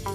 Yo,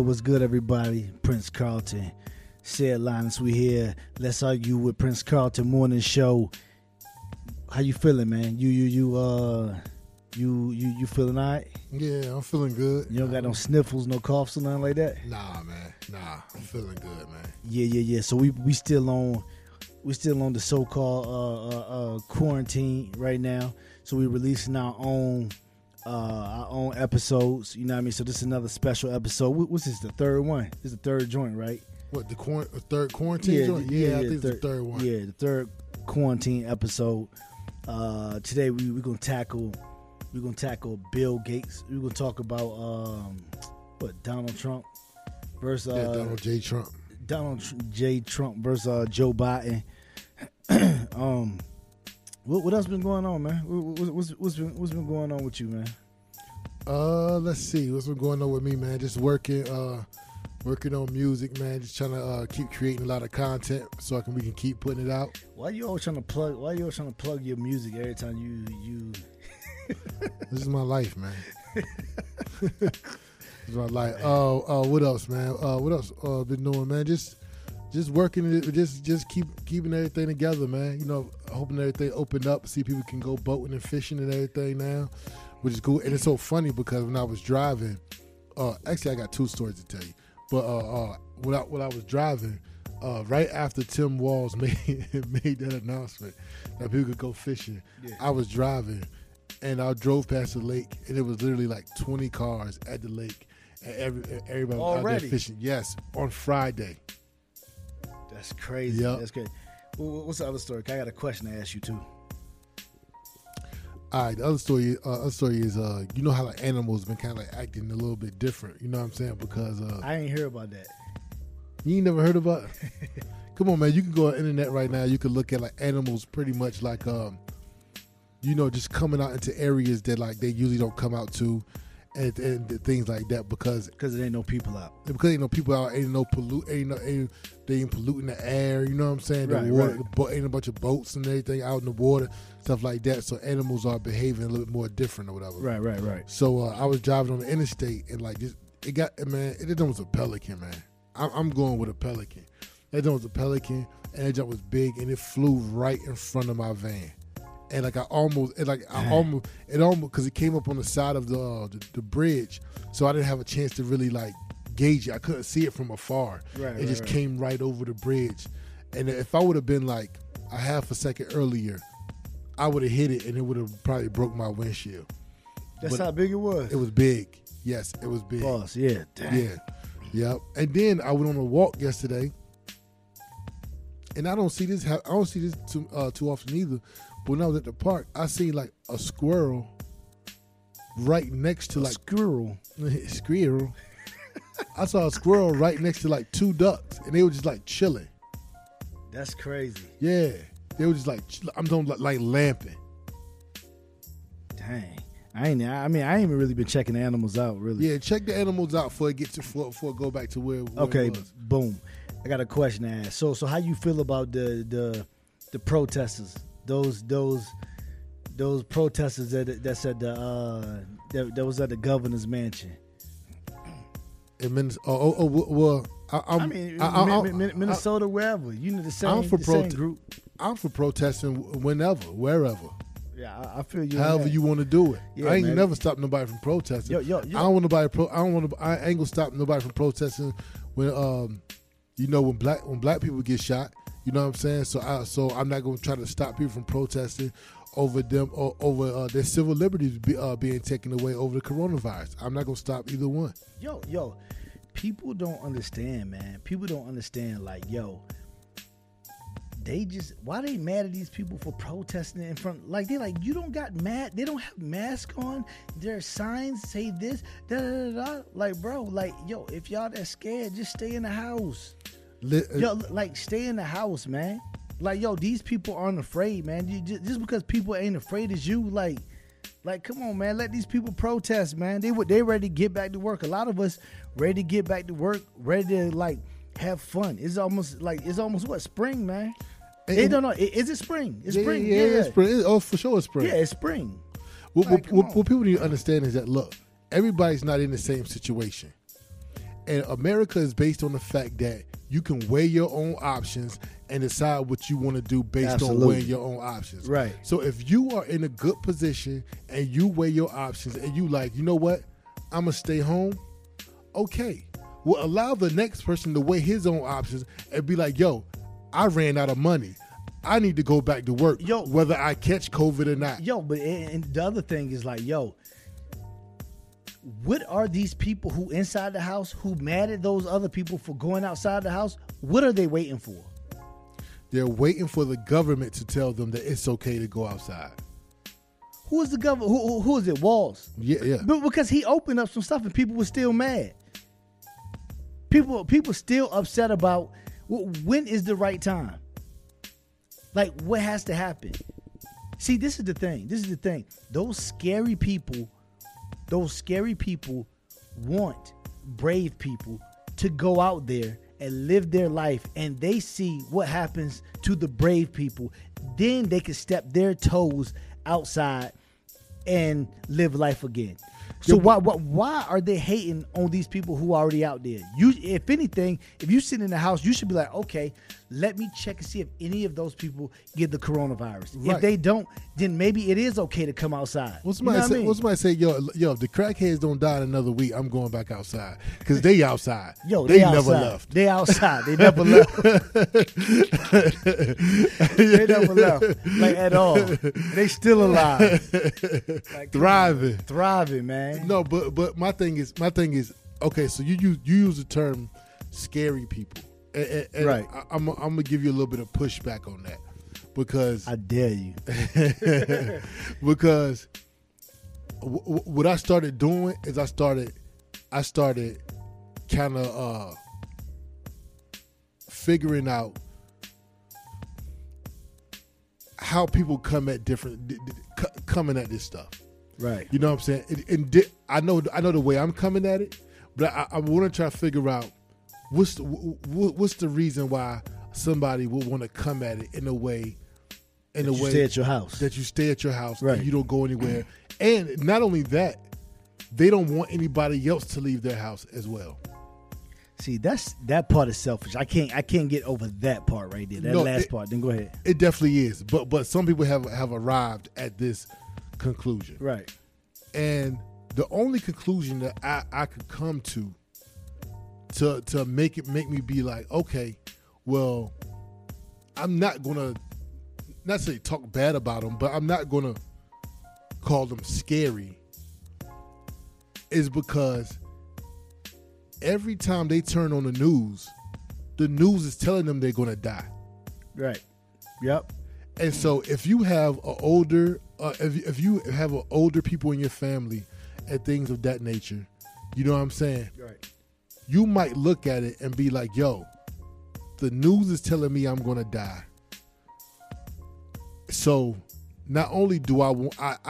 what's good, everybody? Prince Carlton, Sad Lions, we here. Let's argue with Prince Carlton Morning Show. How you feeling, man? You feeling all right? Yeah, I'm feeling good. You don't got no sniffles, no coughs or nothing like that? Nah, I'm feeling good, man. Yeah. So we still on the so-called quarantine right now. So we're releasing our own episodes, you know what I mean? So this is another special episode. What's this, the third one? This is the third joint, right? What, the third quarantine joint? Yeah, I think it's the third one. Yeah, the third quarantine episode. Today we're gonna tackle Bill Gates. We're gonna talk about Donald Trump versus Donald J. Trump versus Joe Biden. What else been going on, man? What's been going on with you, man? Let's see. What's been going on with me, man? Just working. Working on music, man. Just trying to keep creating a lot of content so we can keep putting it out. Why you always trying to plug your music every time you? This is my life, man. This is my life. What else, man? What else? Been doing, man. Just working. Just keeping everything together, man. You know, hoping everything opened up. See, people can go boating and fishing and everything now, which is cool. And it's so funny because when I was driving, actually I got two stories to tell you. But when I was driving, right after Tim Walz made that announcement that people could go fishing, yeah. I was driving, and I drove past the lake, and it was literally like 20 cars at the lake, and everybody was out there fishing. Yes, on Friday. That's crazy. Yep. That's crazy. Well, what's the other story? I got a question to ask you too. All right, the other story is, you know how the animals been kind of acting a little bit different. You know what I'm saying? Because I ain't hear about that. You ain't never heard about it? Come on, man. You can go on the internet right now. You can look at like animals pretty much like, you know, just coming out into areas that like they usually don't come out to, and things like that because there ain't no people out. Because ain't no people out. Ain't no pollute. They ain't polluting the air, you know what I'm saying? The water, ain't a bunch of boats and everything out in the water, stuff like that. So animals are behaving a little bit more different or whatever. Right. So I was driving on the interstate and like this, it was a pelican, man. I'm going with a pelican. That was a pelican, and that jump was big, and it flew right in front of my van. And like because it came up on the side of the bridge, so I didn't have a chance to really like gauge it. I couldn't see it from afar. It just came right over the bridge, and if I would have been like a half a second earlier, I would have hit it, and it would have probably broke my windshield. That's how big it was. It was big. Yes, it was big. Boss, yeah, damn. Yeah, yep. And then I went on a walk yesterday, and I don't see this. I don't see this too often either. But when I was at the park, I seen like a squirrel right next to a squirrel. I saw a squirrel right next to like two ducks, and they were just like chilling. That's crazy. Yeah, they were just like I'm doing like lamping. Dang, I ain't really been checking the animals out, really. Yeah, check the animals out before it go back to where okay, it was. Boom. I got a question to ask. So how you feel about the protesters? Those protesters that said that was at the governor's mansion. Minnesota, wherever. You know, the same group. I'm for protesting wherever. Yeah, I feel you. However you want to do it. Yeah, I ain't never stopped nobody from protesting. Yo. I ain't gonna stop nobody from protesting when black people get shot. You know what I'm saying? So I'm not gonna try to stop people from protesting over them or over their civil liberties being taken away over the coronavirus. I'm not gonna stop either one. Yo, people don't understand, man. People don't understand. Like, yo, why they mad at these people for protesting in front? Like, they like you don't got mad. They don't have masks on. Their signs say this. Da da da da. Like, bro, like, yo, if y'all that scared, just stay in the house. Stay in the house, man. Like, yo, these people aren't afraid, man. Just because people ain't afraid as you, like, come on, man. Let these people protest, man. They ready to get back to work. A lot of us ready to get back to work, ready to like have fun. It's almost what, spring, man. They don't know. Is it spring? It's spring. Yeah, it's spring. Oh, for sure, it's spring. Yeah, it's spring. What people need to understand is that look, everybody's not in the same situation, and America is based on the fact that you can weigh your own options and decide what you want to do based on weighing your own options. Right. So if you are in a good position and you weigh your options and you like, you know what? I'm going to stay home. Okay. Well, allow the next person to weigh his own options and be like, yo, I ran out of money. I need to go back to work, whether I catch COVID or not. Yo, but and the other thing is like, yo, what are these people who inside the house who mad at those other people for going outside the house? What are they waiting for? They're waiting for the government to tell them that it's okay to go outside. Who is the government? Who is it? Walz. Yeah. But because he opened up some stuff and people were still mad. People still upset about when is the right time. Like, what has to happen? See, this is the thing. Those scary people want brave people to go out there and live their life, and they see what happens to the brave people, then they can step their toes outside and live life again. So why are they hating on these people who are already out there? You, if anything, if you sit in the house, you should be like, okay, let me check and see if any of those people get the coronavirus. Right. If they don't, then maybe it is okay to come outside. What's somebody say? Yo, if the crackheads don't die in another week, I'm going back outside because they outside. Yo, they never left. They outside. They never left. They never left, like at all. They still alive, like, thriving, man. No, but my thing is okay. So you use the term "scary people," and right? I'm gonna give you a little bit of pushback on that because I dare you. Because what I started doing is I started kind of figuring out how people come at this stuff. Right, you know what I'm saying, and I know the way I'm coming at it, but I want to try to figure out what's the reason why somebody would want to come at it in a way stay at your house, that you stay at your house, right? And you don't go anywhere, and not only that, they don't want anybody else to leave their house as well. See, that part is selfish. I can't get over that part right there. That last part. Then go ahead. It definitely is, but some people have arrived at this conclusion. Right. And the only conclusion that I could come to make me be like, okay, well, I'm not gonna not say talk bad about them, but I'm not gonna call them scary, is because every time they turn on the news is telling them they're gonna die. Right. Yep. And so if you have older people in your family and things of that nature, you know what I'm saying? Right. You might look at it and be like, yo, the news is telling me I'm going to die. So not only do I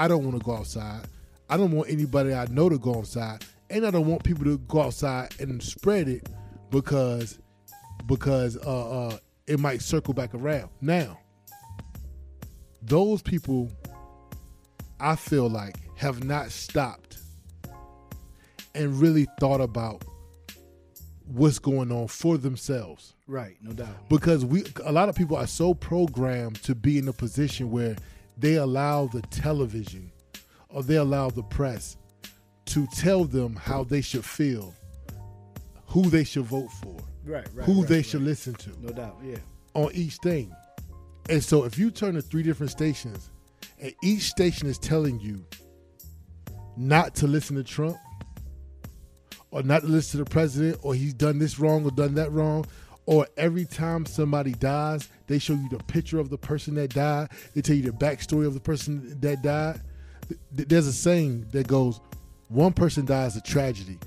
don't want to go outside. I don't want anybody I know to go outside. And I don't want people to go outside and spread it because it might circle back around. Now, those people, I feel like, have not stopped and really thought about what's going on for themselves. Right, no doubt. Because a lot of people are so programmed to be in a position where they allow the television or they allow the press to tell them how they should feel, who they should vote for, who they should listen to. No doubt, yeah. On each thing. And so if you turn to 3 different stations and each station is telling you not to listen to Trump or not to listen to the president or he's done this wrong or done that wrong, or every time somebody dies, they show you the picture of the person that died. They tell you the backstory of the person that died. There's a saying that goes, one person dies a tragedy.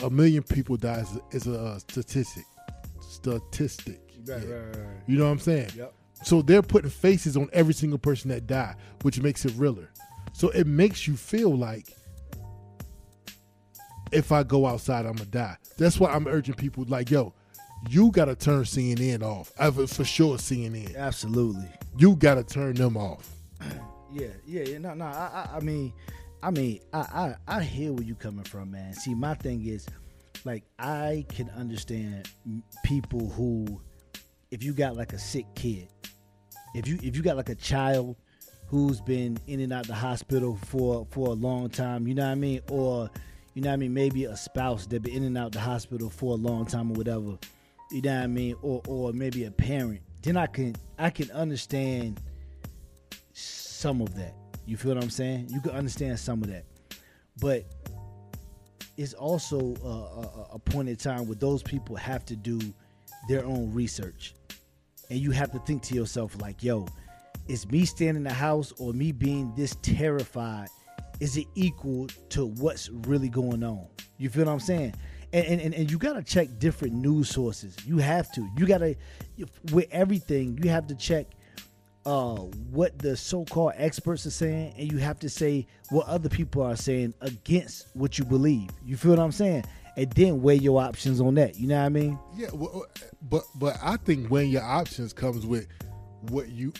1 million people dies is a statistic. Statistic. Right. You know what I'm saying? Yep. So they're putting faces on every single person that died, which makes it realer. So it makes you feel like if I go outside, I'm going to die. That's why I'm urging people like, yo, you got to turn CNN off. For sure, CNN. Absolutely. You got to turn them off. Yeah. No. I mean, I hear where you coming from, man. See, my thing is, like, I can understand people who, if you got like a sick kid, if you got like a child who's been in and out the hospital for a long time, you know what I mean? Or, you know what I mean, maybe a spouse that been in and out the hospital for a long time or whatever, you know what I mean? Or maybe a parent. Then I can understand some of that. You feel what I'm saying? You can understand some of that. But it's also a point in time where those people have to do their own research. And you have to think to yourself like, yo, is me staying in the house or me being this terrified, is it equal to what's really going on? You feel what I'm saying? And you got to check different news sources. You have to. You got to, with everything, you have to check what the so-called experts are saying, and you have to say what other people are saying against what you believe. You feel what I'm saying? and then weigh your options on that. You know what I mean? Yeah, well, but I think weighing your options comes with what you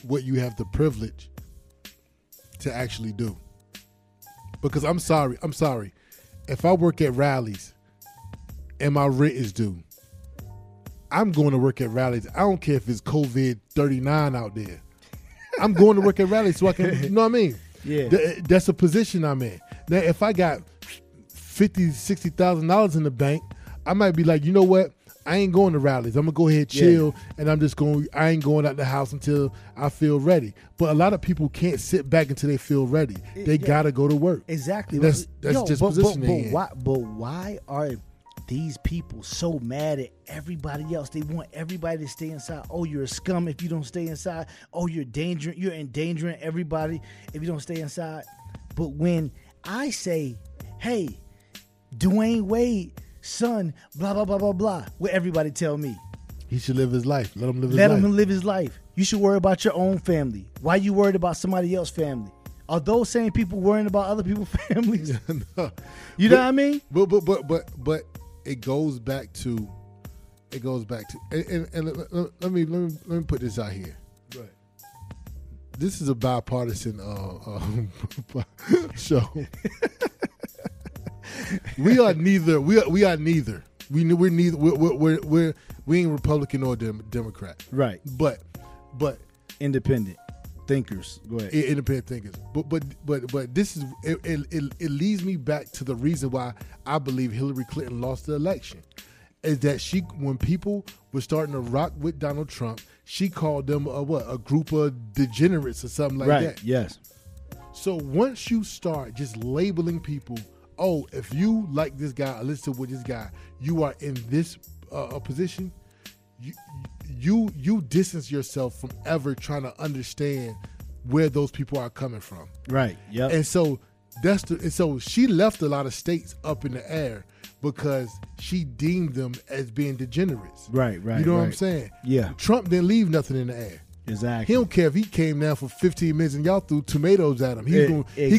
have the privilege to actually do. Because I'm sorry. If I work at rallies and my rent is due, I'm going to work at rallies. I don't care if it's COVID 39 out there. I'm going to work at rallies so I can, you know what I mean? Yeah. That's a position I'm in. Now, if I got $50,000-$60,000 in the bank, I might be like, you know what? I ain't going to rallies. I'm going to go ahead, chill, and I ain't going out the house until I feel ready. But a lot of people can't sit back until they feel ready. They got to go to work. Exactly. That's just positioning. But why are these people so mad at everybody else? They want everybody to stay inside. Oh, you're a scum if you don't stay inside. Oh, you're endangering everybody if you don't stay inside. But when I say, hey, Dwayne Wade, son, blah, blah, blah, blah, blah, what everybody tell me? He should live his life. Let him live his life. You should worry about your own family. Why you worried about somebody else's family? Are those same people worrying about other people's families? No. You know what I mean? But it goes back to and let me put this out here. Right. This is a bipartisan show. We are neither. We're neither. We ain't Republican or Democrat. Right. But independent thinkers. Go ahead. Independent thinkers. But this is it leads me back to the reason why I believe Hillary Clinton lost the election, is that when people were starting to rock with Donald Trump, she called them a group of degenerates or something like that. Right. Yes. So once you start just labeling people. Oh, if you like this guy or listen with this guy, you are in this position. You distance yourself from ever trying to understand where those people are coming from. Right. Yep. And so so she left a lot of states up in the air because she deemed them as being degenerates. Right. Right. You know what I'm saying? Yeah. Trump didn't leave nothing in the air. Exactly. He don't care if he came down for 15 minutes and y'all threw tomatoes at him. He's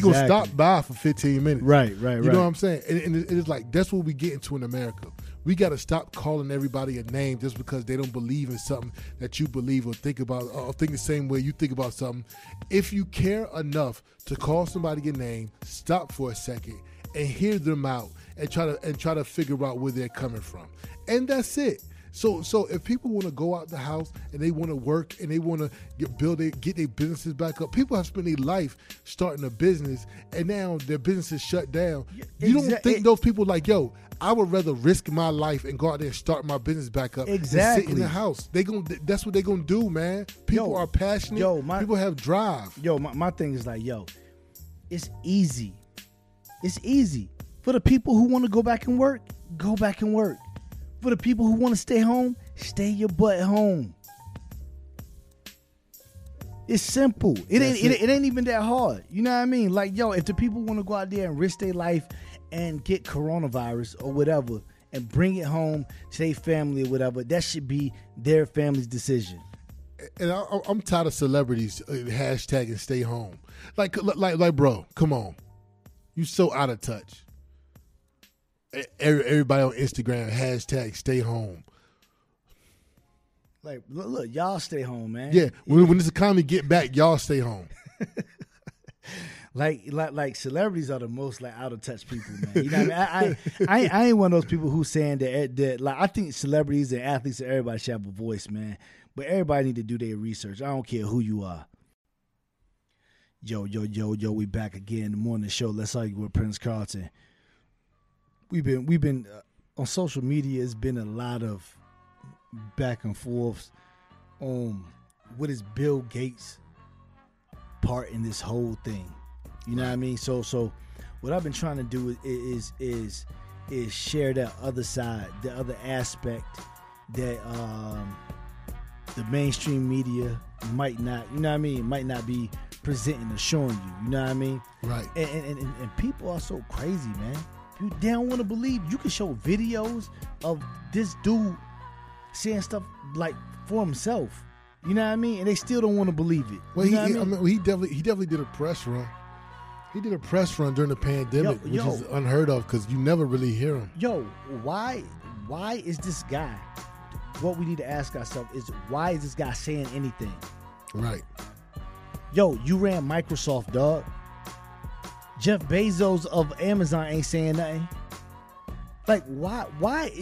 gonna stop by for 15 minutes. Right. You know what I'm saying? And it's like, that's what we get into in America. We got to stop calling everybody a name just because they don't believe in something that you believe or think about, or think the same way you think about something. If you care enough to call somebody a name, stop for a second and hear them out and try to figure out where they're coming from. And that's it. So if people want to go out the house and they want to work and they want to get their businesses back up, people have spent their life starting a business and now their business is shut down. You don't think those people like, yo, I would rather risk my life and go out there and start my business back up than sit in the house. That's what they're going to do, man. People are passionate. People have drive. My thing is like, it's easy. It's easy. For the people who want to go back and work, go back and work. For the people who want to stay home, stay your butt home. It's simple. It ain't even that hard. You know what I mean? Like, if the people want to go out there and risk their life and get coronavirus or whatever and bring it home to their family or whatever, that should be their family's decision. And I'm tired of celebrities hashtagging stay home. Like, bro, come on. You so out of touch. Everybody on Instagram, # stay home. Like, look, y'all stay home, man. Yeah, when this economy get back, y'all stay home. like celebrities are the most out of touch people, man. You know what I mean? I ain't one of those people who's saying that. Like, I think celebrities and athletes and everybody should have a voice, man. But everybody need to do their research. I don't care who you are. Yo, we back again. The Morning Show. Let's argue with Prince Carlton. We've been on social media. It's been a lot of back and forths on what is Bill Gates' part in this whole thing. You know what I mean? So what I've been trying to do is share that other side, the other aspect that the mainstream media might not. You know what I mean? Might not be presenting or showing you. You know what I mean? Right. And people are so crazy, man. You don't want to believe. You can show videos of this dude saying stuff like for himself. You know what I mean? And they still don't want to believe it. Well, he definitely did a press run. He did a press run during the pandemic, which is unheard of because you never really hear him. Why is this guy? What we need to ask ourselves is, why is this guy saying anything? Right. You ran Microsoft, dog. Jeff Bezos of Amazon ain't saying nothing. Like, why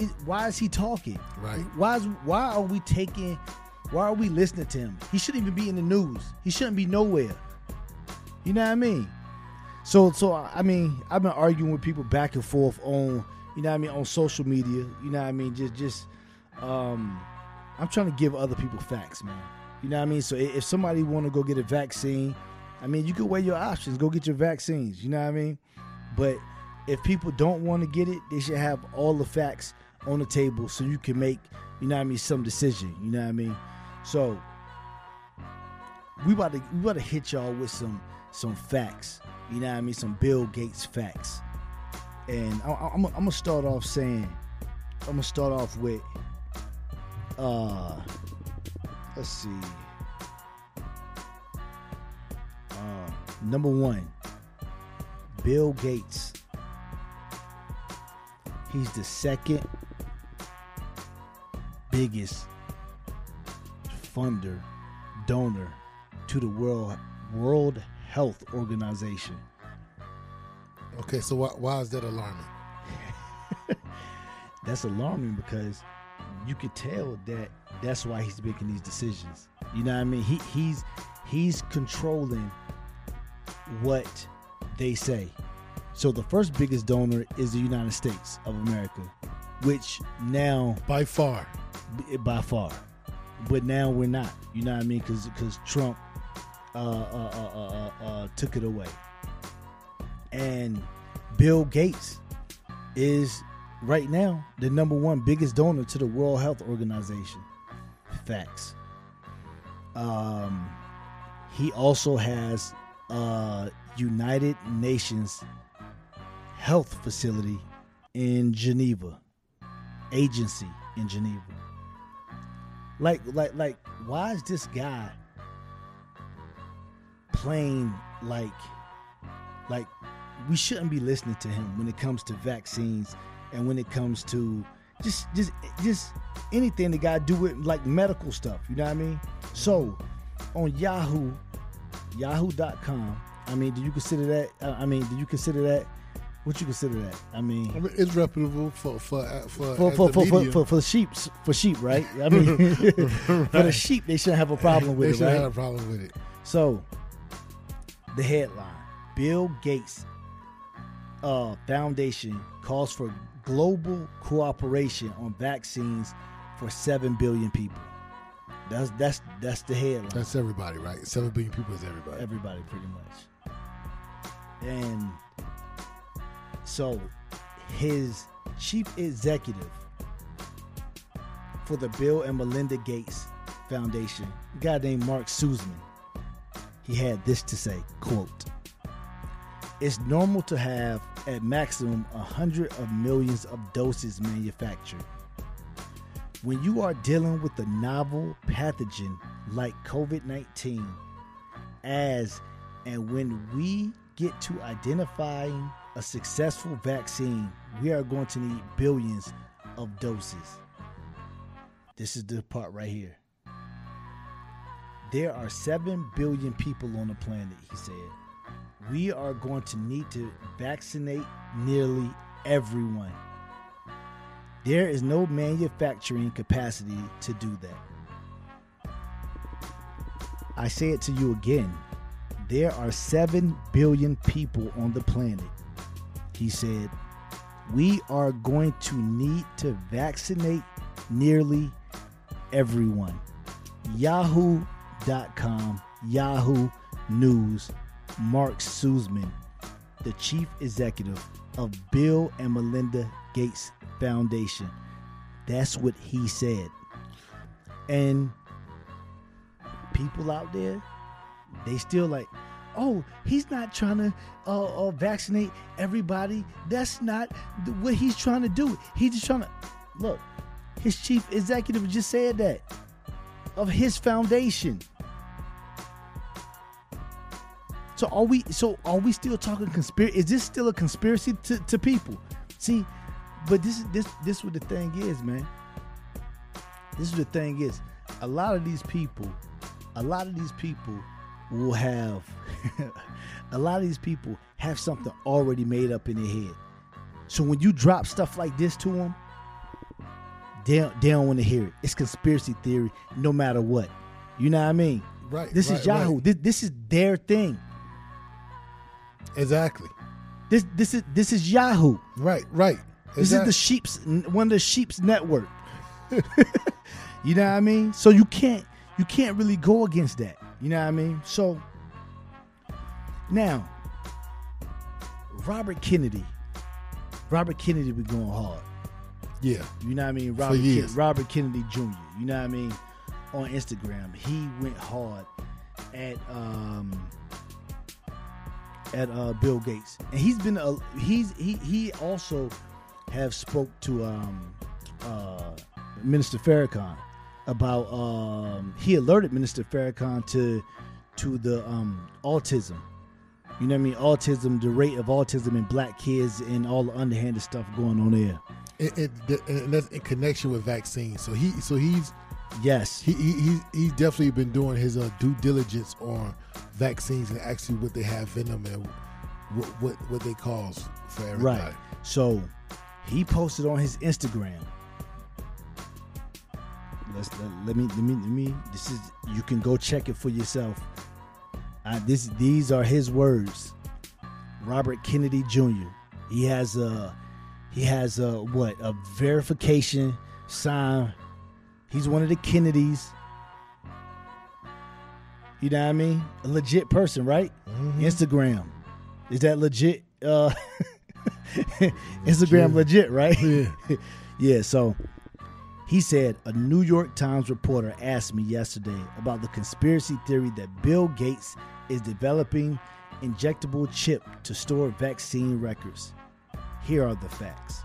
is he talking? Right. Why are we listening to him? He shouldn't even be in the news. He shouldn't be nowhere. You know what I mean? So I mean, I've been arguing with people back and forth on, you know what I mean, on social media. You know what I mean? Just I'm trying to give other people facts, man. You know what I mean? So if somebody want to go get a vaccine, I mean, you can weigh your options. Go get your vaccines. You know what I mean? But if people don't want to get it, they should have all the facts on the table so you can make, you know what I mean, some decision. You know what I mean? So we about to hit y'all with some facts. You know what I mean? Some Bill Gates facts. And I'm gonna start off saying, I'm gonna start off with, let's see. Number one, Bill Gates. He's the second biggest funder, donor to the World Health Organization. Okay, so why is that alarming? That's alarming because you could tell that's why he's making these decisions. You know what I mean? He's controlling what they say. So the first biggest donor is the United States of America, which now by far, but now we're not. You know what I mean? Because Trump took it away, and Bill Gates is right now the number one biggest donor to the World Health Organization. Facts. He also has United Nations Health Facility in Geneva, agency in Geneva. Like, why is this guy playing like we shouldn't be listening to him when it comes to vaccines and when it comes to just anything that got to do with like medical stuff, you know what I mean? So on Yahoo.com, I mean, do you consider that? What you consider that? I mean it's reputable for sheep, right? I mean, right. For the sheep, they shouldn't have a problem with it. They shouldn't have a problem with it. So, the headline: Bill Gates Foundation calls for global cooperation on vaccines for 7 billion people. That's the headline. That's everybody, right? 7 billion people is everybody. Everybody, pretty much. And so his chief executive for the Bill and Melinda Gates Foundation, a guy named Mark Suzman, he had this to say, quote, "It's normal to have at maximum 100 million of doses manufactured. When you are dealing with a novel pathogen like COVID-19, as and when we get to identifying a successful vaccine, we are going to need billions of doses." This is the part right here. "There are 7 billion people on the planet," he said. "We are going to need to vaccinate nearly everyone. There is no manufacturing capacity to do that." I say it to you again. There are 7 billion people on the planet. He said, "We are going to need to vaccinate nearly everyone." Yahoo.com, Yahoo News, Mark Suzman, the chief executive of Bill and Melinda Gates Foundation. That's what he said. And people out there, they still like, "Oh, he's not trying to vaccinate everybody. That's not what he's trying to do. He's just trying to..." Look, his chief executive just said that of his foundation. So are we still talking conspiracy? Is this still a conspiracy to people? See, but this is what the thing is, man. This is the thing is, a lot of these people will have a lot of these people have something already made up in their head. So when you drop stuff like this to them, they don't want to hear it. It's conspiracy theory no matter what. You know what I mean? Right. This is Yahoo. Right. This is their thing. Exactly. This is Yahoo. Right. Exactly. This is one of the sheep's network. You know what I mean? So you can't really go against that. You know what I mean? So now Robert Kennedy been going hard. Yeah. You know what I mean? Robert Kennedy Jr., you know what I mean? On Instagram, he went hard at Bill Gates. And he's been he also have spoke to Minister Farrakhan about he alerted Minister Farrakhan to the autism. You know what I mean? Autism, the rate of autism in black kids and all the underhanded stuff going on there. And that's in connection with vaccines. So he's definitely been doing his due diligence on vaccines and actually what they have in them and what they cause for everybody. Right. So he posted on his Instagram. Let me. This is, you can go check it for yourself. These are his words. Robert Kennedy Jr. He has a verification sign. He's one of the Kennedys. You know what I mean? A legit person, right? Mm-hmm. Instagram. Is that legit? Instagram legit, right? Yeah. Yeah, so he said, a New York Times reporter asked me yesterday about the conspiracy theory that Bill Gates is developing injectable chip to store vaccine records. Here are the facts.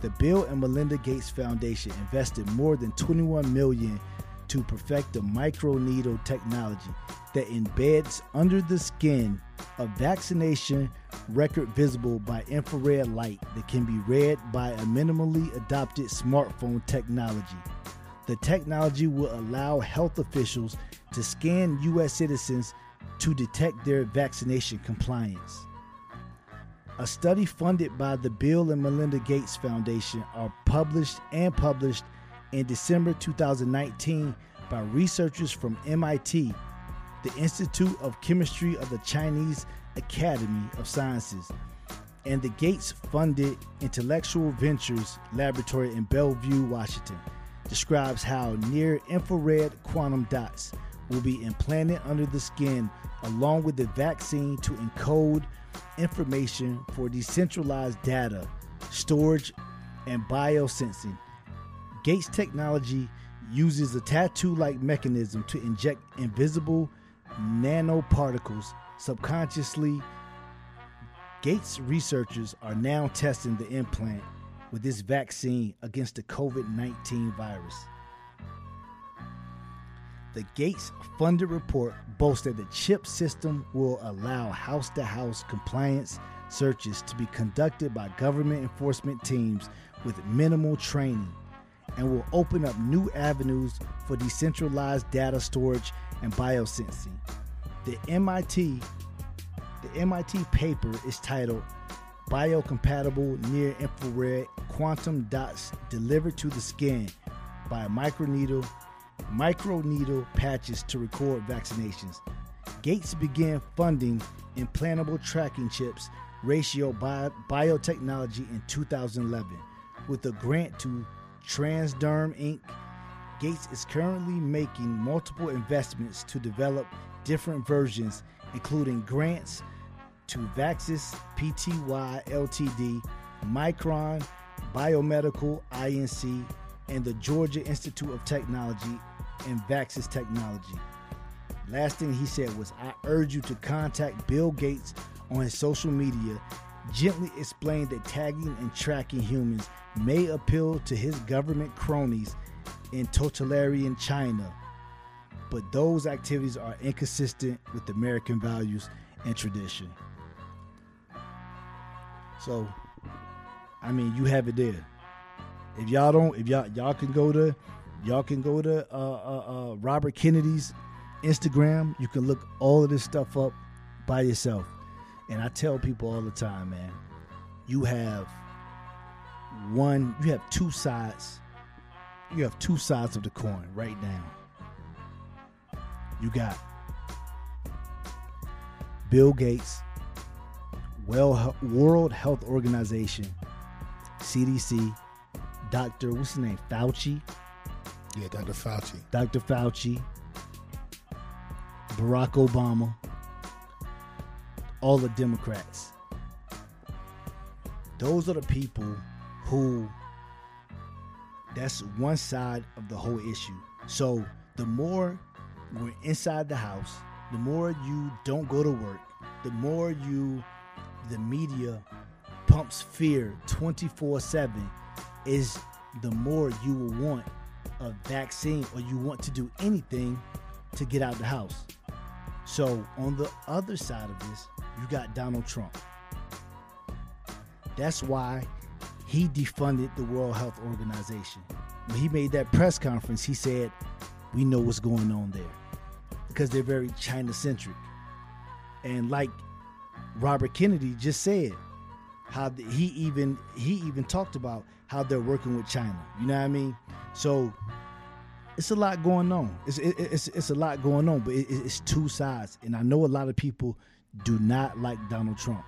The Bill and Melinda Gates Foundation invested more than $21 million to perfect the microneedle technology that embeds under the skin a vaccination record visible by infrared light that can be read by a minimally adopted smartphone technology. The technology will allow health officials to scan U.S. citizens to detect their vaccination compliance. A study funded by the Bill and Melinda Gates Foundation published in December 2019 by researchers from MIT, the Institute of Chemistry of the Chinese Academy of Sciences, and the Gates-funded Intellectual Ventures Laboratory in Bellevue, Washington, describes how near-infrared quantum dots will be implanted under the skin along with the vaccine to encode information for decentralized data, storage, and biosensing. Gates technology uses a tattoo-like mechanism to inject invisible nanoparticles subconsciously. Gates researchers are now testing the implant with this vaccine against the COVID-19 virus. The Gates-funded report boasts that the chip system will allow house-to-house compliance searches to be conducted by government enforcement teams with minimal training and will open up new avenues for decentralized data storage and biosensing. The MIT paper is titled Biocompatible Near-Infrared Quantum Dots Delivered to the Skin by Microneedle patches to record vaccinations. Gates began funding implantable tracking chips Ratio Biotechnology in 2011 with a grant to Transderm Inc. Gates is currently making multiple investments to develop different versions, including grants to Vaxis Pty Ltd, Micron Biomedical INC, and the Georgia Institute of Technology and Vaxis Technology. Last thing he said was, I urge you to contact Bill Gates on his social media. Gently explain that tagging and tracking humans may appeal to his government cronies in totalitarian China, but those activities are inconsistent with American values and tradition. So, I mean, you have it there. If y'all don't, if y'all can go to Robert Kennedy's Instagram. You can look all of this stuff up by yourself. And I tell people all the time, man, you have two sides of the coin right now. You got Bill Gates, World Health Organization, CDC, Dr. what's his name, Fauci? Yeah, Dr. Fauci. Dr. Fauci, Barack Obama, all the Democrats. Those are the people who, that's one side of the whole issue. So the more we're inside the house, the more you don't go to work, the more the media pumps fear 24/7, is the more you will want a vaccine, or you want to do anything to get out of the house. So on the other side of this, you got Donald Trump. That's why he defunded the World Health Organization. When he made that press conference, he said, we know what's going on there, because they're very China-centric. And like Robert Kennedy just said, how he even talked about how they're working with China. You know what I mean? So it's a lot going on. It's a lot going on, but it's two sides. And I know a lot of people do not like Donald Trump,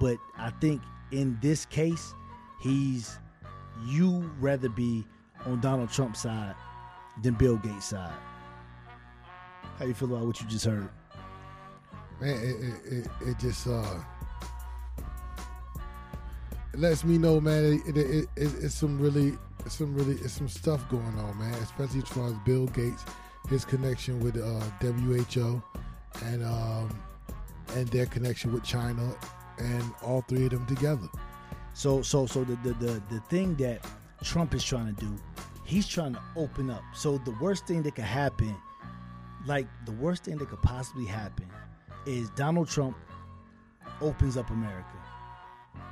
but I think in this case, you rather be on Donald Trump's side than Bill Gates' side. How you feel about what you just heard? Man, it just lets me know, man. It's some stuff going on, man. Especially as far as Bill Gates, his connection with WHO, and their connection with China, and all three of them together. So the thing that Trump is trying to do, he's trying to open up. So the worst thing that could possibly happen is Donald Trump opens up America.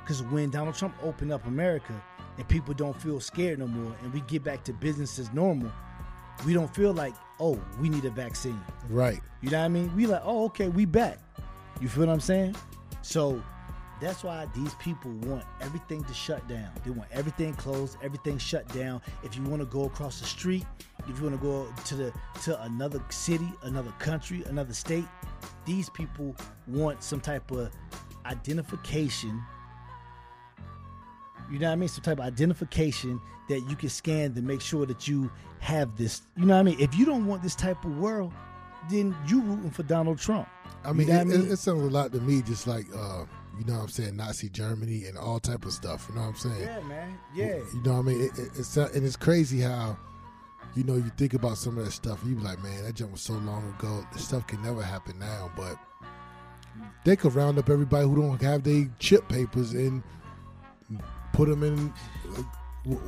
Because when Donald Trump opened up America and people don't feel scared no more, and we get back to business as normal, we don't feel like, oh, we need a vaccine. Right. You know what I mean? We like, oh, okay, we back. You feel what I'm saying? So that's why these people want everything to shut down. They want everything closed, everything shut down. If you want to go across the street, if you want to go to another city, another country, another state, these people want some type of identification. You know what I mean? Some type of identification that you can scan to make sure that you have this. You know what I mean? If you don't want this type of world, then you rooting for Donald Trump. I mean, it sounds a lot to me, just like, you know what I'm saying, Nazi Germany and all type of stuff. You know what I'm saying? Yeah, man. Yeah. You know what I mean? And it's crazy how, you know, you think about some of that stuff, you be like, man, that jump was so long ago. This stuff can never happen now, but they could round up everybody who don't have their chip papers and put them in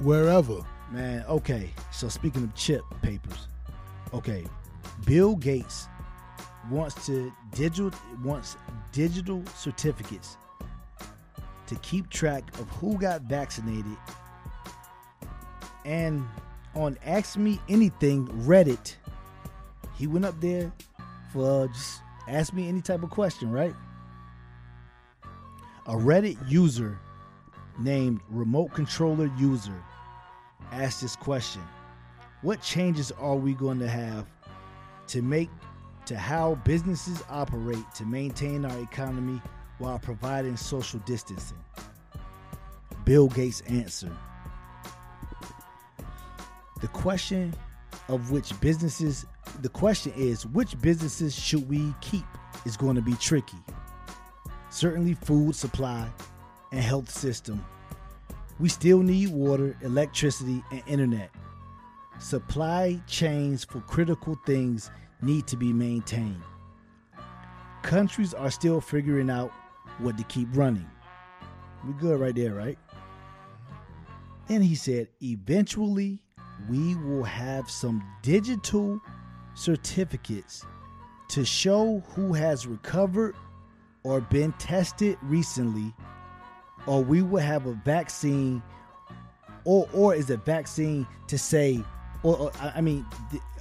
wherever. Man, okay. So speaking of chip papers, okay, Bill Gates wants digital certificates to keep track of who got vaccinated, and on Ask Me Anything Reddit, he went up there for just ask me any type of question, right? A Reddit user named Remote Controller User asked this question: what changes are we going to have to make to how businesses operate to maintain our economy while providing social distancing? Bill Gates answered, the question is, which businesses should we keep is going to be tricky. Certainly food supply and health system. We still need water, electricity, and internet. Supply chains for critical things need to be maintained. Countries are still figuring out what to keep running. We good right there, right? Then he said, eventually, we will have some digital certificates to show who has recovered or been tested recently, or we will have a vaccine, or is a vaccine to say, or I mean,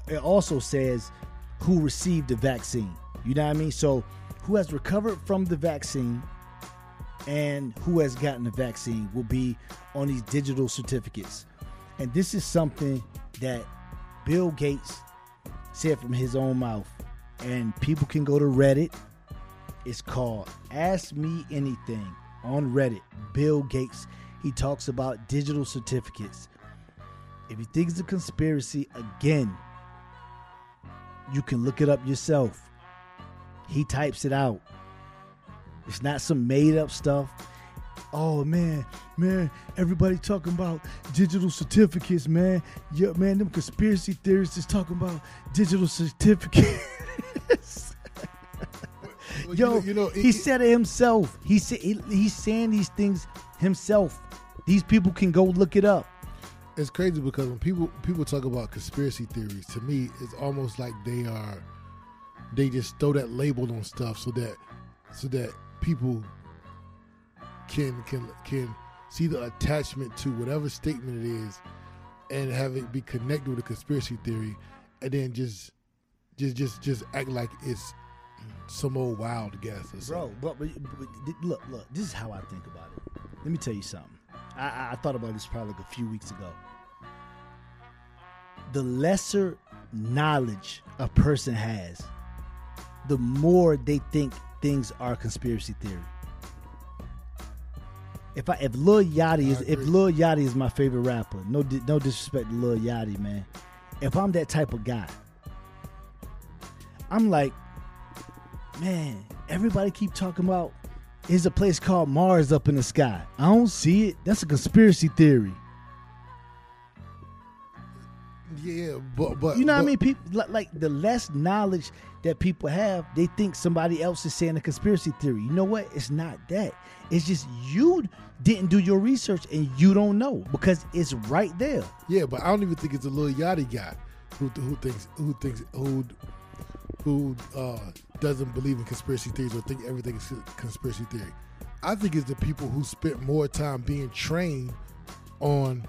it also says who received the vaccine. You know what I mean? So who has recovered from the vaccine and who has gotten the vaccine will be on these digital certificates. And this is something that Bill Gates said from his own mouth. And people can go to Reddit. It's called Ask Me Anything on Reddit. Bill Gates, he talks about digital certificates. If you think it's a conspiracy, again, you can look it up yourself. He types it out. It's not some made up stuff. Oh, man, everybody talking about digital certificates, man. Yeah, man, them conspiracy theorists is talking about digital certificates. Well, yo, he said it himself. He said he's saying these things himself. These people can go look it up. It's crazy because when people talk about conspiracy theories, to me, it's almost like they just throw that label on stuff so that people can see the attachment to whatever statement it is and have it be connected with a conspiracy theory, and then just act like it's some old wild guess or something. Bro, but look, this is how I think about it. Let me tell you something. I thought about this probably like a few weeks ago. The lesser knowledge a person has, the more they think things are conspiracy theory. If Lil Yachty is my favorite rapper, no disrespect to Lil Yachty, man. If I'm that type of guy, I'm like, man, everybody keep talking about there's a place called Mars up in the sky. I don't see it. That's a conspiracy theory. Yeah, but you know what I mean? People, like, the less knowledge that people have, they think somebody else is saying a conspiracy theory. You know what? It's not that. It's just you didn't do your research and you don't know because it's right there. Yeah, but I don't even think it's a Lil Yachty guy who doesn't believe in conspiracy theories or think everything is conspiracy theory. I think it's the people who spent more time being trained on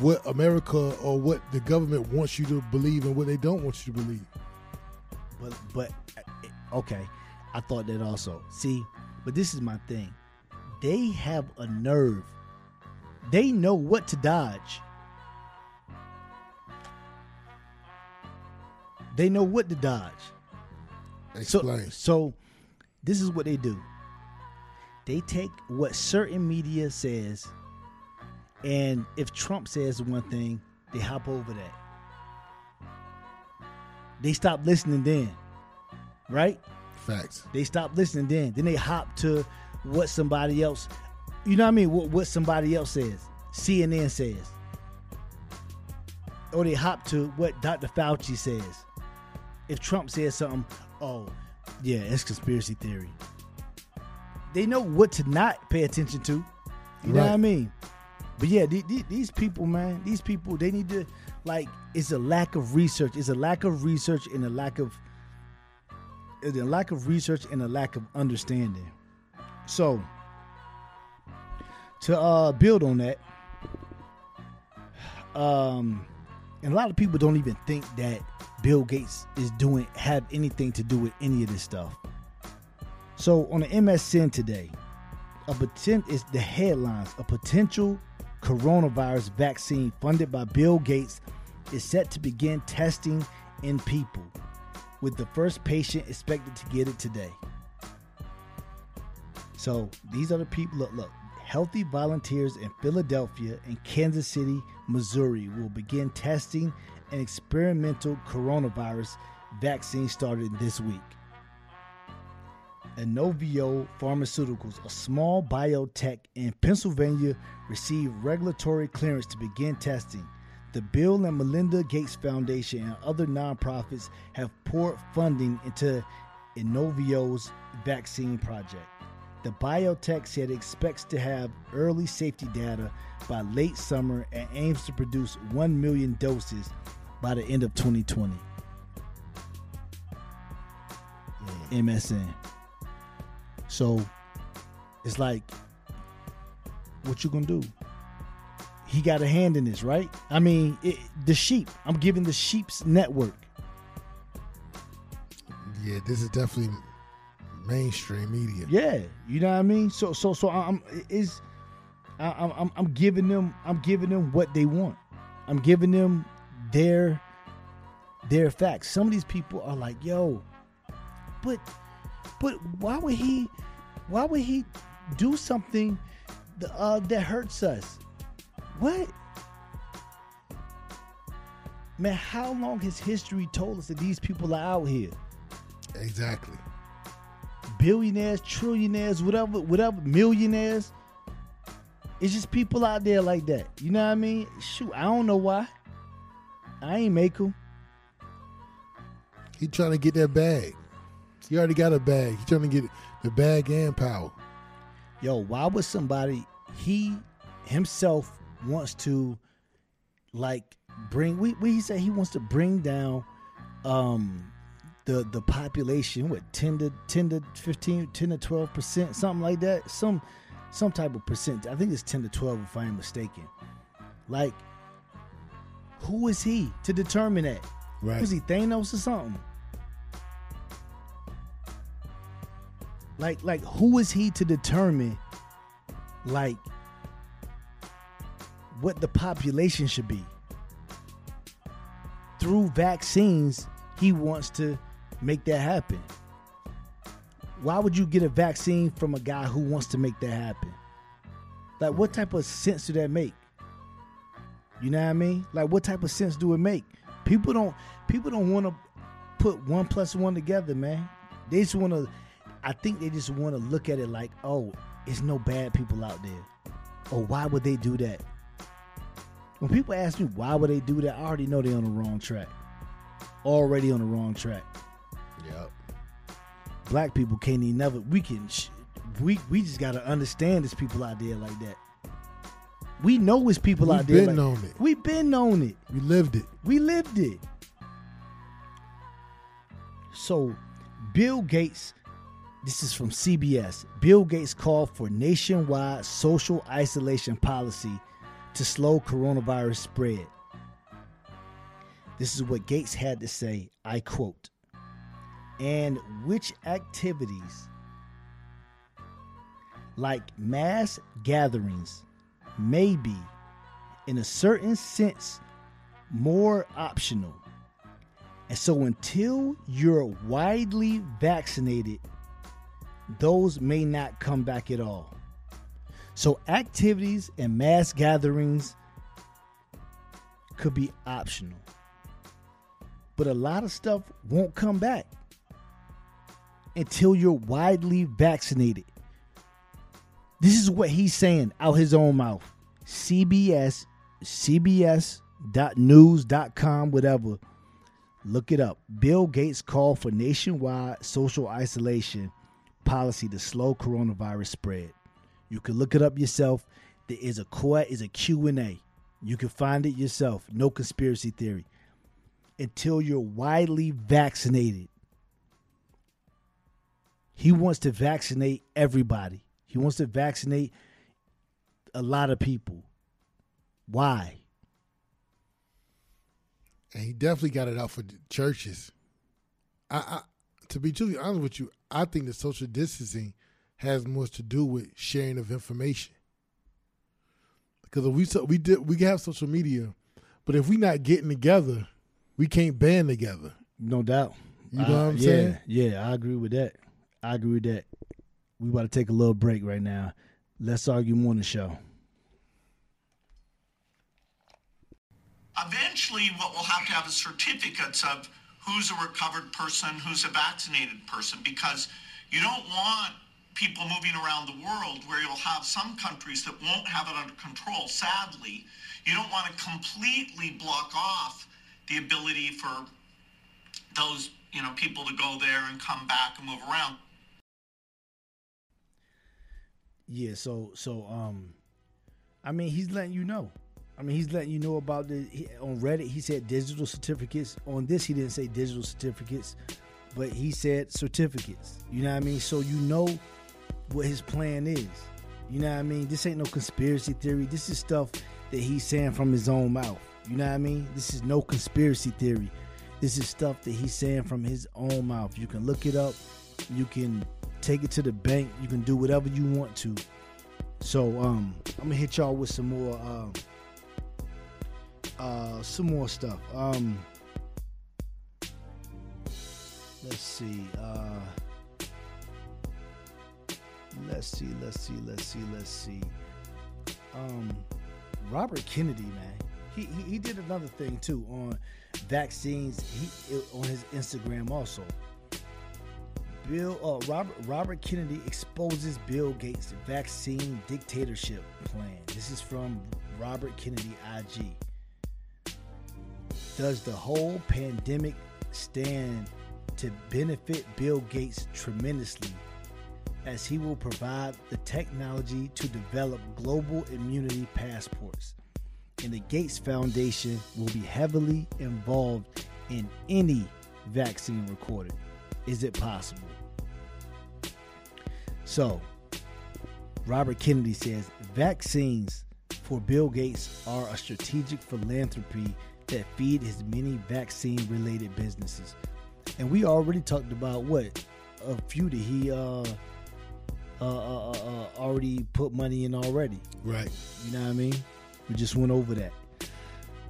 what America or what the government wants you to believe and what they don't want you to believe. But okay, I thought that also. See, but this is my thing. They have a nerve. They know what to dodge. They know what to dodge. Explain. So this is what they do. They take what certain media says, and if Trump says one thing, they hop over that. They stop listening then, right? Facts. They stop listening then. Then they hop to what somebody else, you know what I mean? What somebody else says, CNN says. Or they hop to what Dr. Fauci says. If Trump says something, oh, yeah, it's conspiracy theory. They know what to not pay attention to. You know what I mean? But yeah, these people, man, they need to, like, it's a lack of research. It's a lack of research and a lack of understanding. So, to build on that, and a lot of people don't even think that Bill Gates is have anything to do with any of this stuff. So on the MSN today, is the headlines: a potential coronavirus vaccine funded by Bill Gates is set to begin testing in people, with the first patient expected to get it today. So these are the people. Look. Healthy volunteers in Philadelphia and Kansas City, Missouri will begin testing an experimental coronavirus vaccine started this week. Inovio Pharmaceuticals, a small biotech in Pennsylvania, received regulatory clearance to begin testing. The Bill and Melinda Gates Foundation and other nonprofits have poured funding into Inovio's vaccine project. The biotech said it expects to have early safety data by late summer and aims to produce 1 million doses by the end of 2020. Yeah. MSN. So it's like, what you gonna do? He got a hand in this, right? I mean, the sheep. I'm giving the sheep's network. Yeah, this is definitely mainstream media. Yeah, you know what I mean. So I'm giving them what they want. I'm giving them their facts. Some of these people are like, yo, but why would he do something that hurts us? What? Man, how long has history told us that these people are out here? Exactly. Billionaires, trillionaires, whatever, millionaires. It's just people out there like that. You know what I mean? Shoot, I don't know why. I ain't make them. He trying to get that bag. He already got a bag. He trying to get the bag and power. Yo, why would somebody, he himself wants to like bring, he said he wants to bring down the population, what, 10 to 12%, something like that. Some type of percent. I think it's 10 to 12 if I ain't mistaken. Like, who is he to determine that? Right. Is he Thanos or something? Like who is he to determine like what the population should be? Through vaccines, he wants to make that happen. Why would you get a vaccine from a guy who wants to make that happen? Like, what type of sense do that make? You know what I mean? Like, what type of sense do it make? People don't want to put 1 plus 1 together, man. They just want to, I think they just want to look at it like, oh, it's no bad people out there. Or why would they do that? When people ask me why would they do that, I already know they're on the wrong track. Already on the wrong track. Yep. Black people can't even never, we just got to understand there's people out there like that. We know it's people out there. We've been on it. We've been on it. We lived it. We lived it. So Bill Gates, this is from CBS. Bill Gates called for nationwide social isolation policy to slow coronavirus spread. This is what Gates had to say, I quote, and which activities like mass gatherings may be, in a certain sense, more optional. And so until you're widely vaccinated, those may not come back at all. So activities and mass gatherings could be optional. But a lot of stuff won't come back until you're widely vaccinated. This is what he's saying out his own mouth. CBS, CBS.news.com, whatever. Look it up. Bill Gates called for nationwide social isolation policy to slow coronavirus spread. You can look it up yourself. There is a Q&A. You can find it yourself. No conspiracy theory. Until you're widely vaccinated. He wants to vaccinate everybody. He wants to vaccinate a lot of people. Why? And he definitely got it out for churches. I to be truly honest with you, I think that social distancing has more to do with sharing of information. Because we have social media, but if we're not getting together, we can't band together. No doubt. You know what I'm saying? Yeah, I agree with that. We about to take a little break right now. Let's Argue Morning Show. Eventually, what we'll have to have is certificates of who's a recovered person, who's a vaccinated person, because you don't want people moving around the world where you'll have some countries that won't have it under control, sadly. You don't want to completely block off the ability for those, people to go there and come back and move around. Yeah, so I mean, he's letting you know. About on Reddit, he said digital certificates. On this, he didn't say digital certificates, but he said certificates. You know what I mean? So you know what his plan is. You know what I mean? This ain't no conspiracy theory. This is stuff that he's saying from his own mouth. You know what I mean? This is no conspiracy theory. This is stuff that he's saying from his own mouth. You can look it up. You can take it to the bank. You can do whatever you want to. So I'm gonna hit y'all with some more stuff. Let's see. Let's see. Robert Kennedy, man, he did another thing too on vaccines. He on his Instagram also. Robert Kennedy exposes Bill Gates' vaccine dictatorship plan. This is from Robert Kennedy IG. Does the whole pandemic stand to benefit Bill Gates tremendously, as he will provide the technology to develop global immunity passports, and the Gates Foundation will be heavily involved in any vaccine recorded? Is it possible? So, Robert Kennedy says, vaccines for Bill Gates are a strategic philanthropy that feed his many vaccine-related businesses. And we already talked about what? A few that he already put money in already. Right. You know what I mean? We just went over that.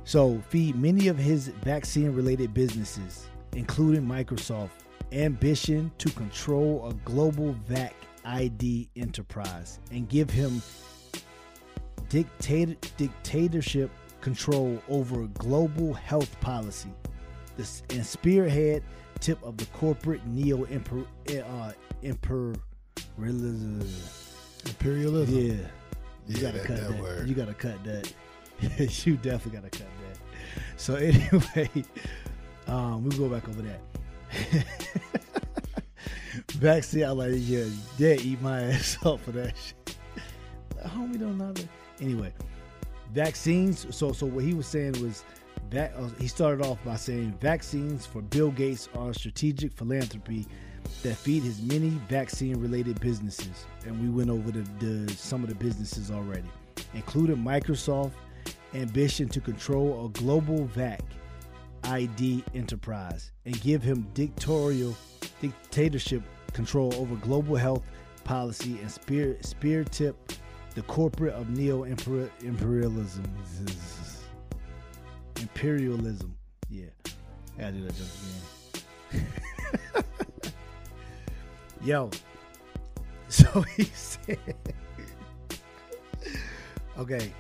So, feed many of his vaccine-related businesses, including Microsoft, ambition to control a global vac ID enterprise and give him dictatorship control over global health policy, and spearhead tip of the corporate imperialism. You gotta cut that. You definitely gotta cut that. So anyway, we'll go back over that. Vaccine, I like, yeah, they eat my ass up for that shit. Homie don't know that. Anyway, vaccines. So what he was saying was that he started off by saying vaccines for Bill Gates are strategic philanthropy that feed his many vaccine-related businesses, and we went over some of the businesses already, including Microsoft, ambition to control a global vac ID enterprise and give him dictatorship control over global health policy and spear tip the corporate of imperialism. Yeah, I did that just again. Yo, so he said, okay,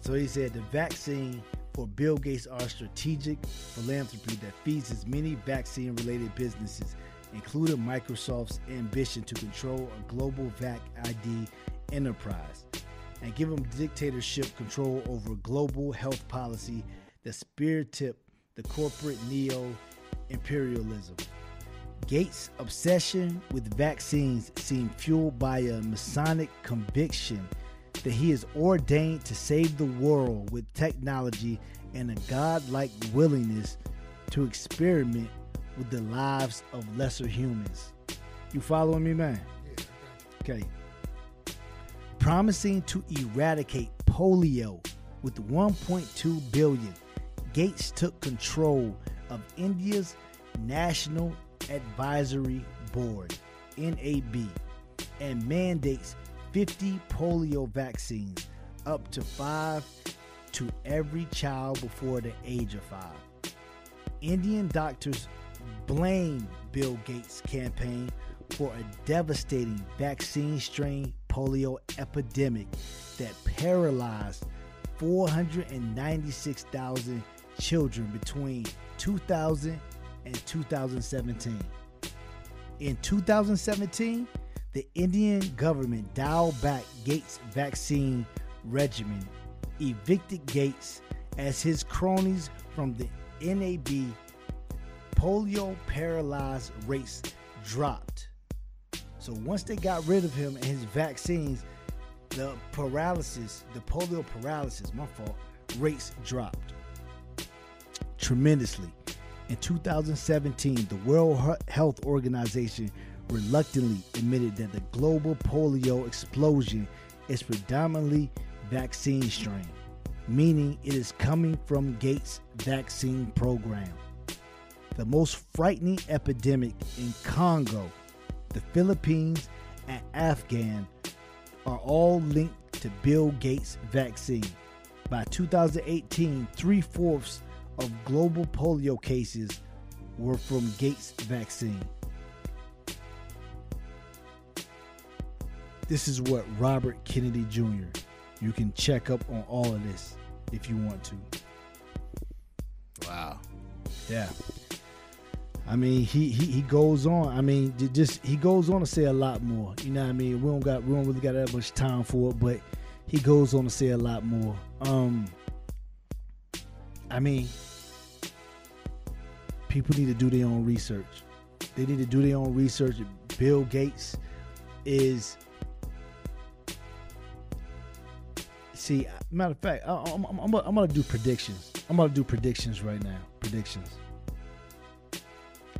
so he said the vaccine for Bill Gates are strategic philanthropy that feeds his many vaccine-related businesses, including Microsoft's ambition to control a global vac ID enterprise and give him dictatorship control over global health policy that spear-tip the corporate neo-imperialism. Gates' obsession with vaccines seemed fueled by a Masonic conviction that he is ordained to save the world with technology and a godlike willingness to experiment with the lives of lesser humans. You following me, man? Yeah. Okay. Promising to eradicate polio with 1.2 billion, Gates took control of India's National Advisory Board, NAB, and mandates 50 polio vaccines, up to 5 to every child before the age of 5. Indian doctors blame Bill Gates' campaign for a devastating vaccine strain polio epidemic that paralyzed 496,000 children between 2000 and 2017. In 2017, the Indian government dialed back Gates' vaccine regimen, evicted Gates as his cronies from the NAB. Polio paralyzed rates dropped. So once they got rid of him and his vaccines, the polio paralysis rates dropped tremendously. In 2017, the World Health Organization reluctantly admitted that the global polio explosion is predominantly vaccine strain, meaning it is coming from Gates' vaccine program. The most frightening epidemic in Congo, the Philippines, and Afghan are all linked to Bill Gates' vaccine. By 2018, 3/4 of global polio cases were from Gates' vaccine. This is what Robert Kennedy Jr. You can check up on all of this if you want to. Wow. Yeah. I mean, he goes on. I mean, just he goes on to say a lot more. You know what I mean? We don't really got that much time for it, but he goes on to say a lot more. I mean, people need to do their own research. They need to do their own research. Bill Gates is. See, matter of fact, I'm gonna do predictions. I'm gonna do predictions right now. Predictions.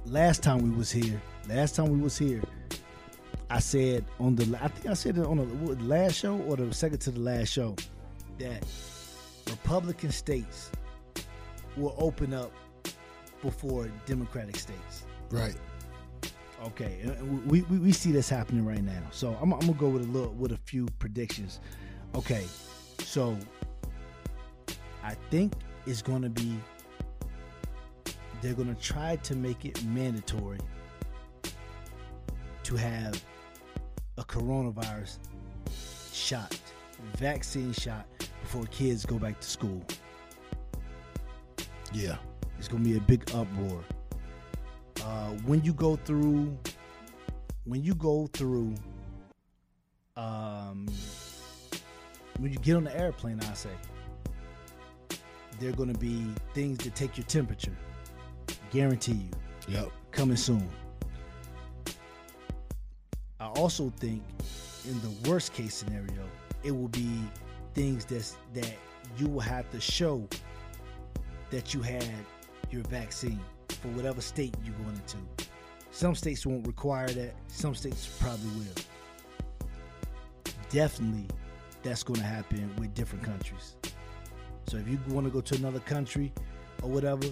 Last time we was here, I said on the, I think I said it on the last show or the second to the last show, that Republican states will open up before Democratic states. Right. Okay. We see this happening right now. So I'm gonna go with a few predictions. Okay. So I think it's gonna be. They're going to try to make it mandatory to have a coronavirus shot, vaccine shot, before kids go back to school. Yeah. It's going to be a big uproar. When you get on the airplane, I say, there are going to be things that take your temperature. Guarantee you. Yep. Coming soon. I also think in the worst case scenario, it will be things that you will have to show that you had your vaccine for whatever state you go into. Some states won't require that. Some states probably will. Definitely that's going to happen with different countries. So if you want to go to another country or whatever,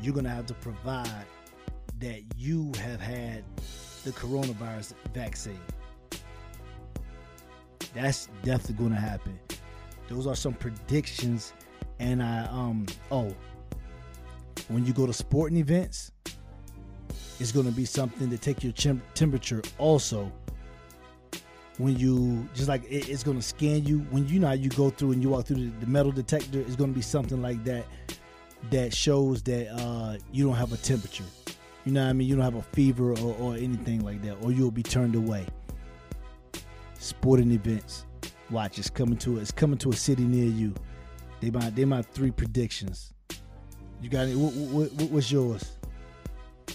you're going to have to provide that you have had the coronavirus vaccine. That's definitely going to happen. Those are some predictions. And when you go to sporting events, it's going to be something to take your temperature also. When you, just like it's going to scan you. When you know how you go through and you walk through the metal detector, it's going to be something like that. That shows that you don't have a temperature. You know what I mean? You don't have a fever or anything like that. Or you'll be turned away. Sporting events. Watch, it's coming to a city near you. They my three predictions. You got any? What's yours? Oh,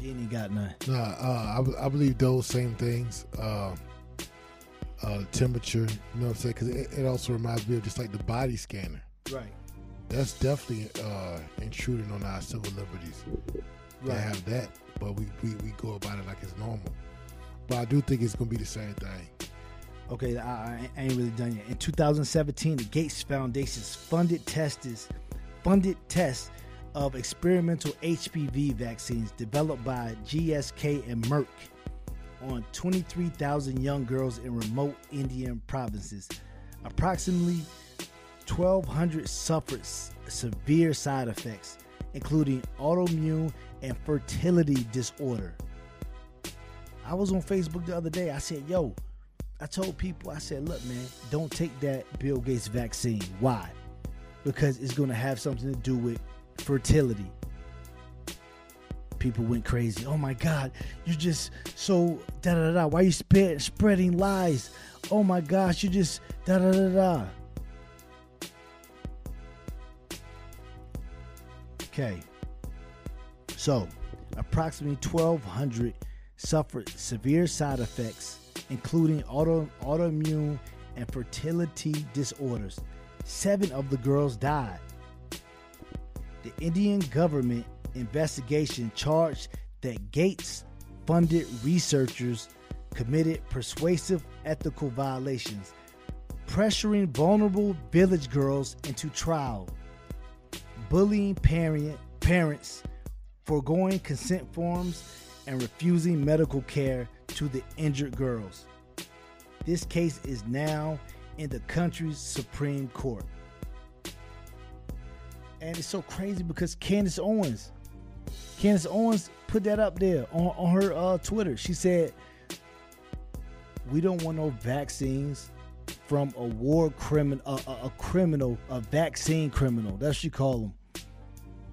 you ain't got none. Nah, I believe those same things. Temperature, you know what I'm saying? Because it also reminds me of just like the body scanner. Right. That's definitely intruding on our civil liberties. Right. They have that, but we go about it like it's normal. But I do think it's going to be the same thing. Okay, I ain't really done yet. In 2017, the Gates Foundation's funded tests of experimental HPV vaccines developed by GSK and Merck on 23,000 young girls in remote Indian provinces. Approximately 1,200 suffered severe side effects, including autoimmune and fertility disorder. I was on Facebook the other day. I said, yo, I told people, I said, look, man, don't take that Bill Gates vaccine. Why? Because it's going to have something to do with fertility. People went crazy. Oh, my God, you're just so da-da-da. Why are you spreading lies? Oh, my gosh, you just da-da-da-da. Okay, so approximately 1,200 suffered severe side effects, including autoimmune and fertility disorders. 7 of the girls died. The Indian government investigation charged that Gates funded researchers committed persuasive ethical violations, pressuring vulnerable village girls into trial, bullying parents, foregoing consent forms, and refusing medical care to the injured girls. This case is now in the country's Supreme Court. And it's so crazy because Candace Owens put that up there on her Twitter. She said, "We don't want no vaccines from a war criminal, a vaccine criminal." That's what you call them,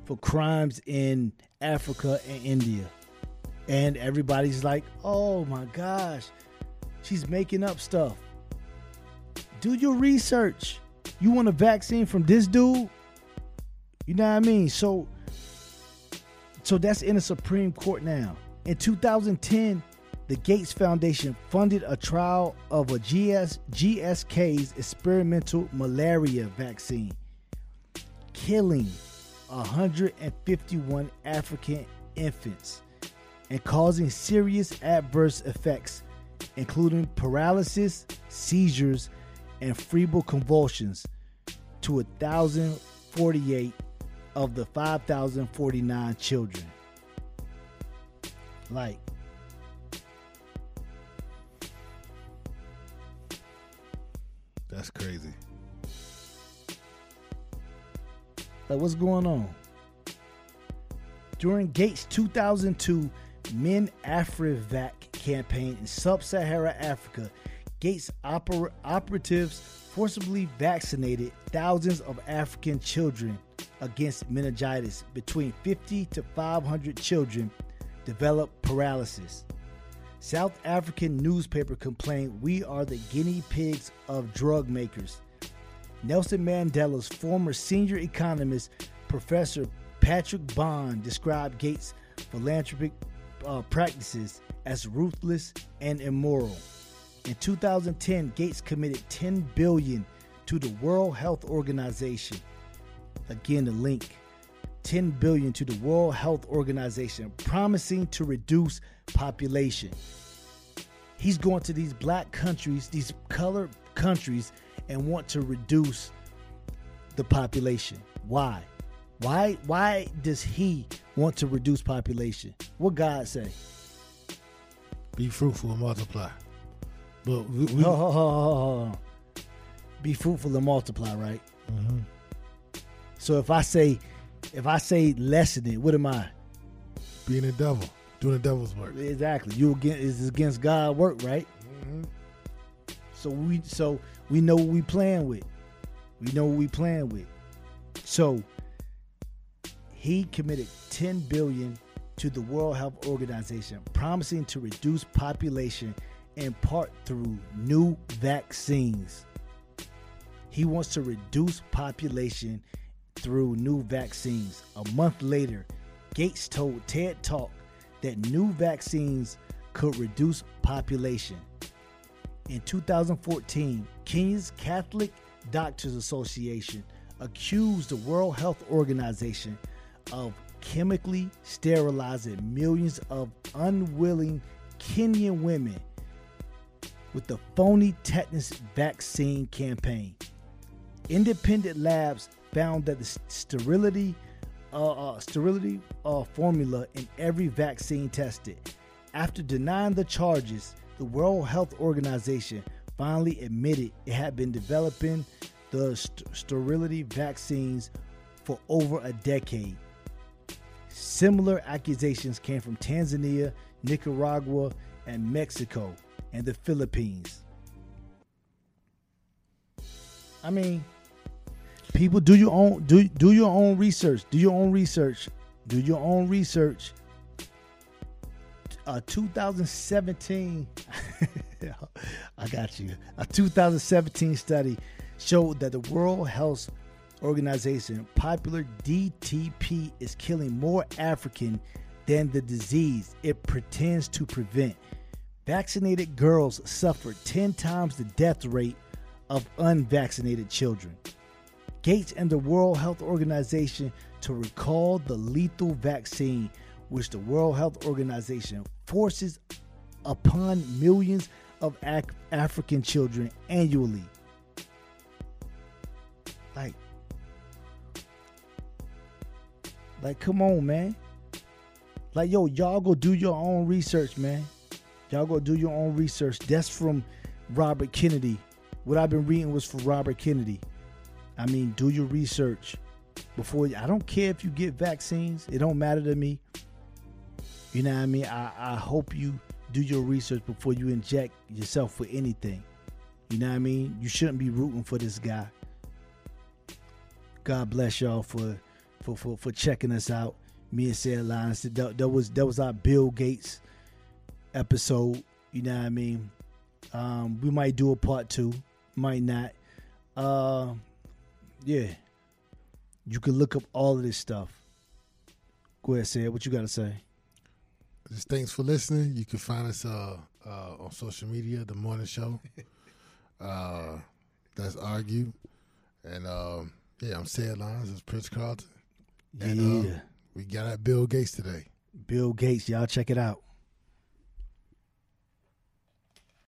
for crimes in Africa and India. And everybody's like, "Oh my gosh, she's making up stuff." Do your research. You want a vaccine from this dude? You know what I mean? So that's in the Supreme Court now. In 2010, the Gates Foundation funded a trial of a GSK's experimental malaria vaccine, killing 151 African infants and causing serious adverse effects, including paralysis, seizures, and febrile convulsions, to 1,048 of the 5,049 children. Like, that's crazy. Like, what's going on? During Gates' 2002 Men AfriVac campaign in sub-Saharan Africa, Gates operatives forcibly vaccinated thousands of African children against meningitis. Between 50 to 500 children developed paralysis. South African newspaper complained, "We are the guinea pigs of drug makers." Nelson Mandela's former senior economist, Professor Patrick Bond, described Gates' philanthropic practices as ruthless and immoral. In 2010, Gates committed $10 billion to the World Health Organization. Again, the link, $10 billion to the World Health Organization, promising to reduce population. He's going to these black countries, these colored countries, and want to reduce the population. Why? Why does he want to reduce population? What God say? Be fruitful and multiply. But be fruitful and multiply, right? Mm-hmm. So if I say lessen it, what am I? Being the devil, doing the devil's work. Exactly. It's against God's work, right? Mm-hmm. So we know what we playing with. So he committed $10 billion to the World Health Organization, promising to reduce population in part through new vaccines. He wants to reduce population through new vaccines. A month later, Gates told TED Talk that new vaccines could reduce population. In 2014, Kenya's Catholic Doctors Association accused the World Health Organization of chemically sterilizing millions of unwilling Kenyan women with the phony tetanus vaccine campaign. Independent labs found that the sterility formula in every vaccine tested. After denying the charges, the World Health Organization finally admitted it had been developing the sterility vaccines for over a decade. Similar accusations came from Tanzania, Nicaragua, and Mexico, and the Philippines. I mean, people, do your own research. 2017, I got you. A 2017 study showed that the World Health Organization, popular DTP, is killing more African than the disease it pretends to prevent. Vaccinated girls suffered 10 times the death rate of unvaccinated children. Gates and the World Health Organization to recall the lethal vaccine which the World Health Organization forces upon millions of African children annually. Like, come on, man. Like, yo, y'all go do your own research, man. Y'all go do your own research. That's from Robert Kennedy. What I've been reading was from Robert Kennedy. I mean, do your research before. I don't care if you get vaccines. It don't matter to me. You know what I mean? I hope you do your research before you inject yourself with anything. You know what I mean? You shouldn't be rooting for this guy. God bless y'all for checking us out. Me and Sad Lions. That was our Bill Gates episode. You know what I mean? We might do a part two, might not. Yeah. You can look up all of this stuff. Go ahead, Sad. What you got to say? Just thanks for listening. You can find us on social media, The Morning Show. That's Argue. And yeah, I'm Sad Lions. It's Prince Carlton. And, yeah. We got at Bill Gates today. Bill Gates, y'all check it out.